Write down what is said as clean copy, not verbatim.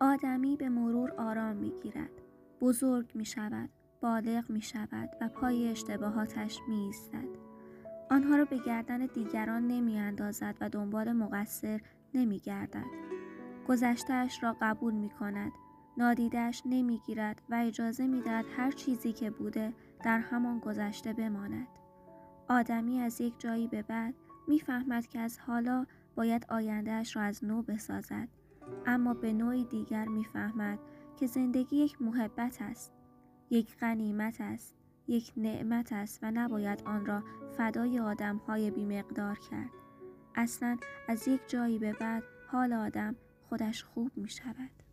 آدمی به مرور آرام میگیرد، بزرگ میشود، بالغ میشود و پای اشتباهاتش میایستد. آنها را به گردن دیگران نمیاندازد و دنبال مقصر نمیگردد. گذشته‌اش را قبول میکند، نادیده‌اش نمیگیرد و اجازه میدهد هر چیزی که بوده در همان گذشته بماند. آدمی از یک جایی به بعد میفهمد که از حالا باید آینده‌اش را از نو بسازد، اما به نوعی دیگر میفهمد که زندگی یک محبت است، یک غنیمت است، یک نعمت است و نباید آن را فدای آدم‌های بی‌مقدار کرد. اصلاً از یک جایی به بعد حال آدم خودش خوب می‌شود.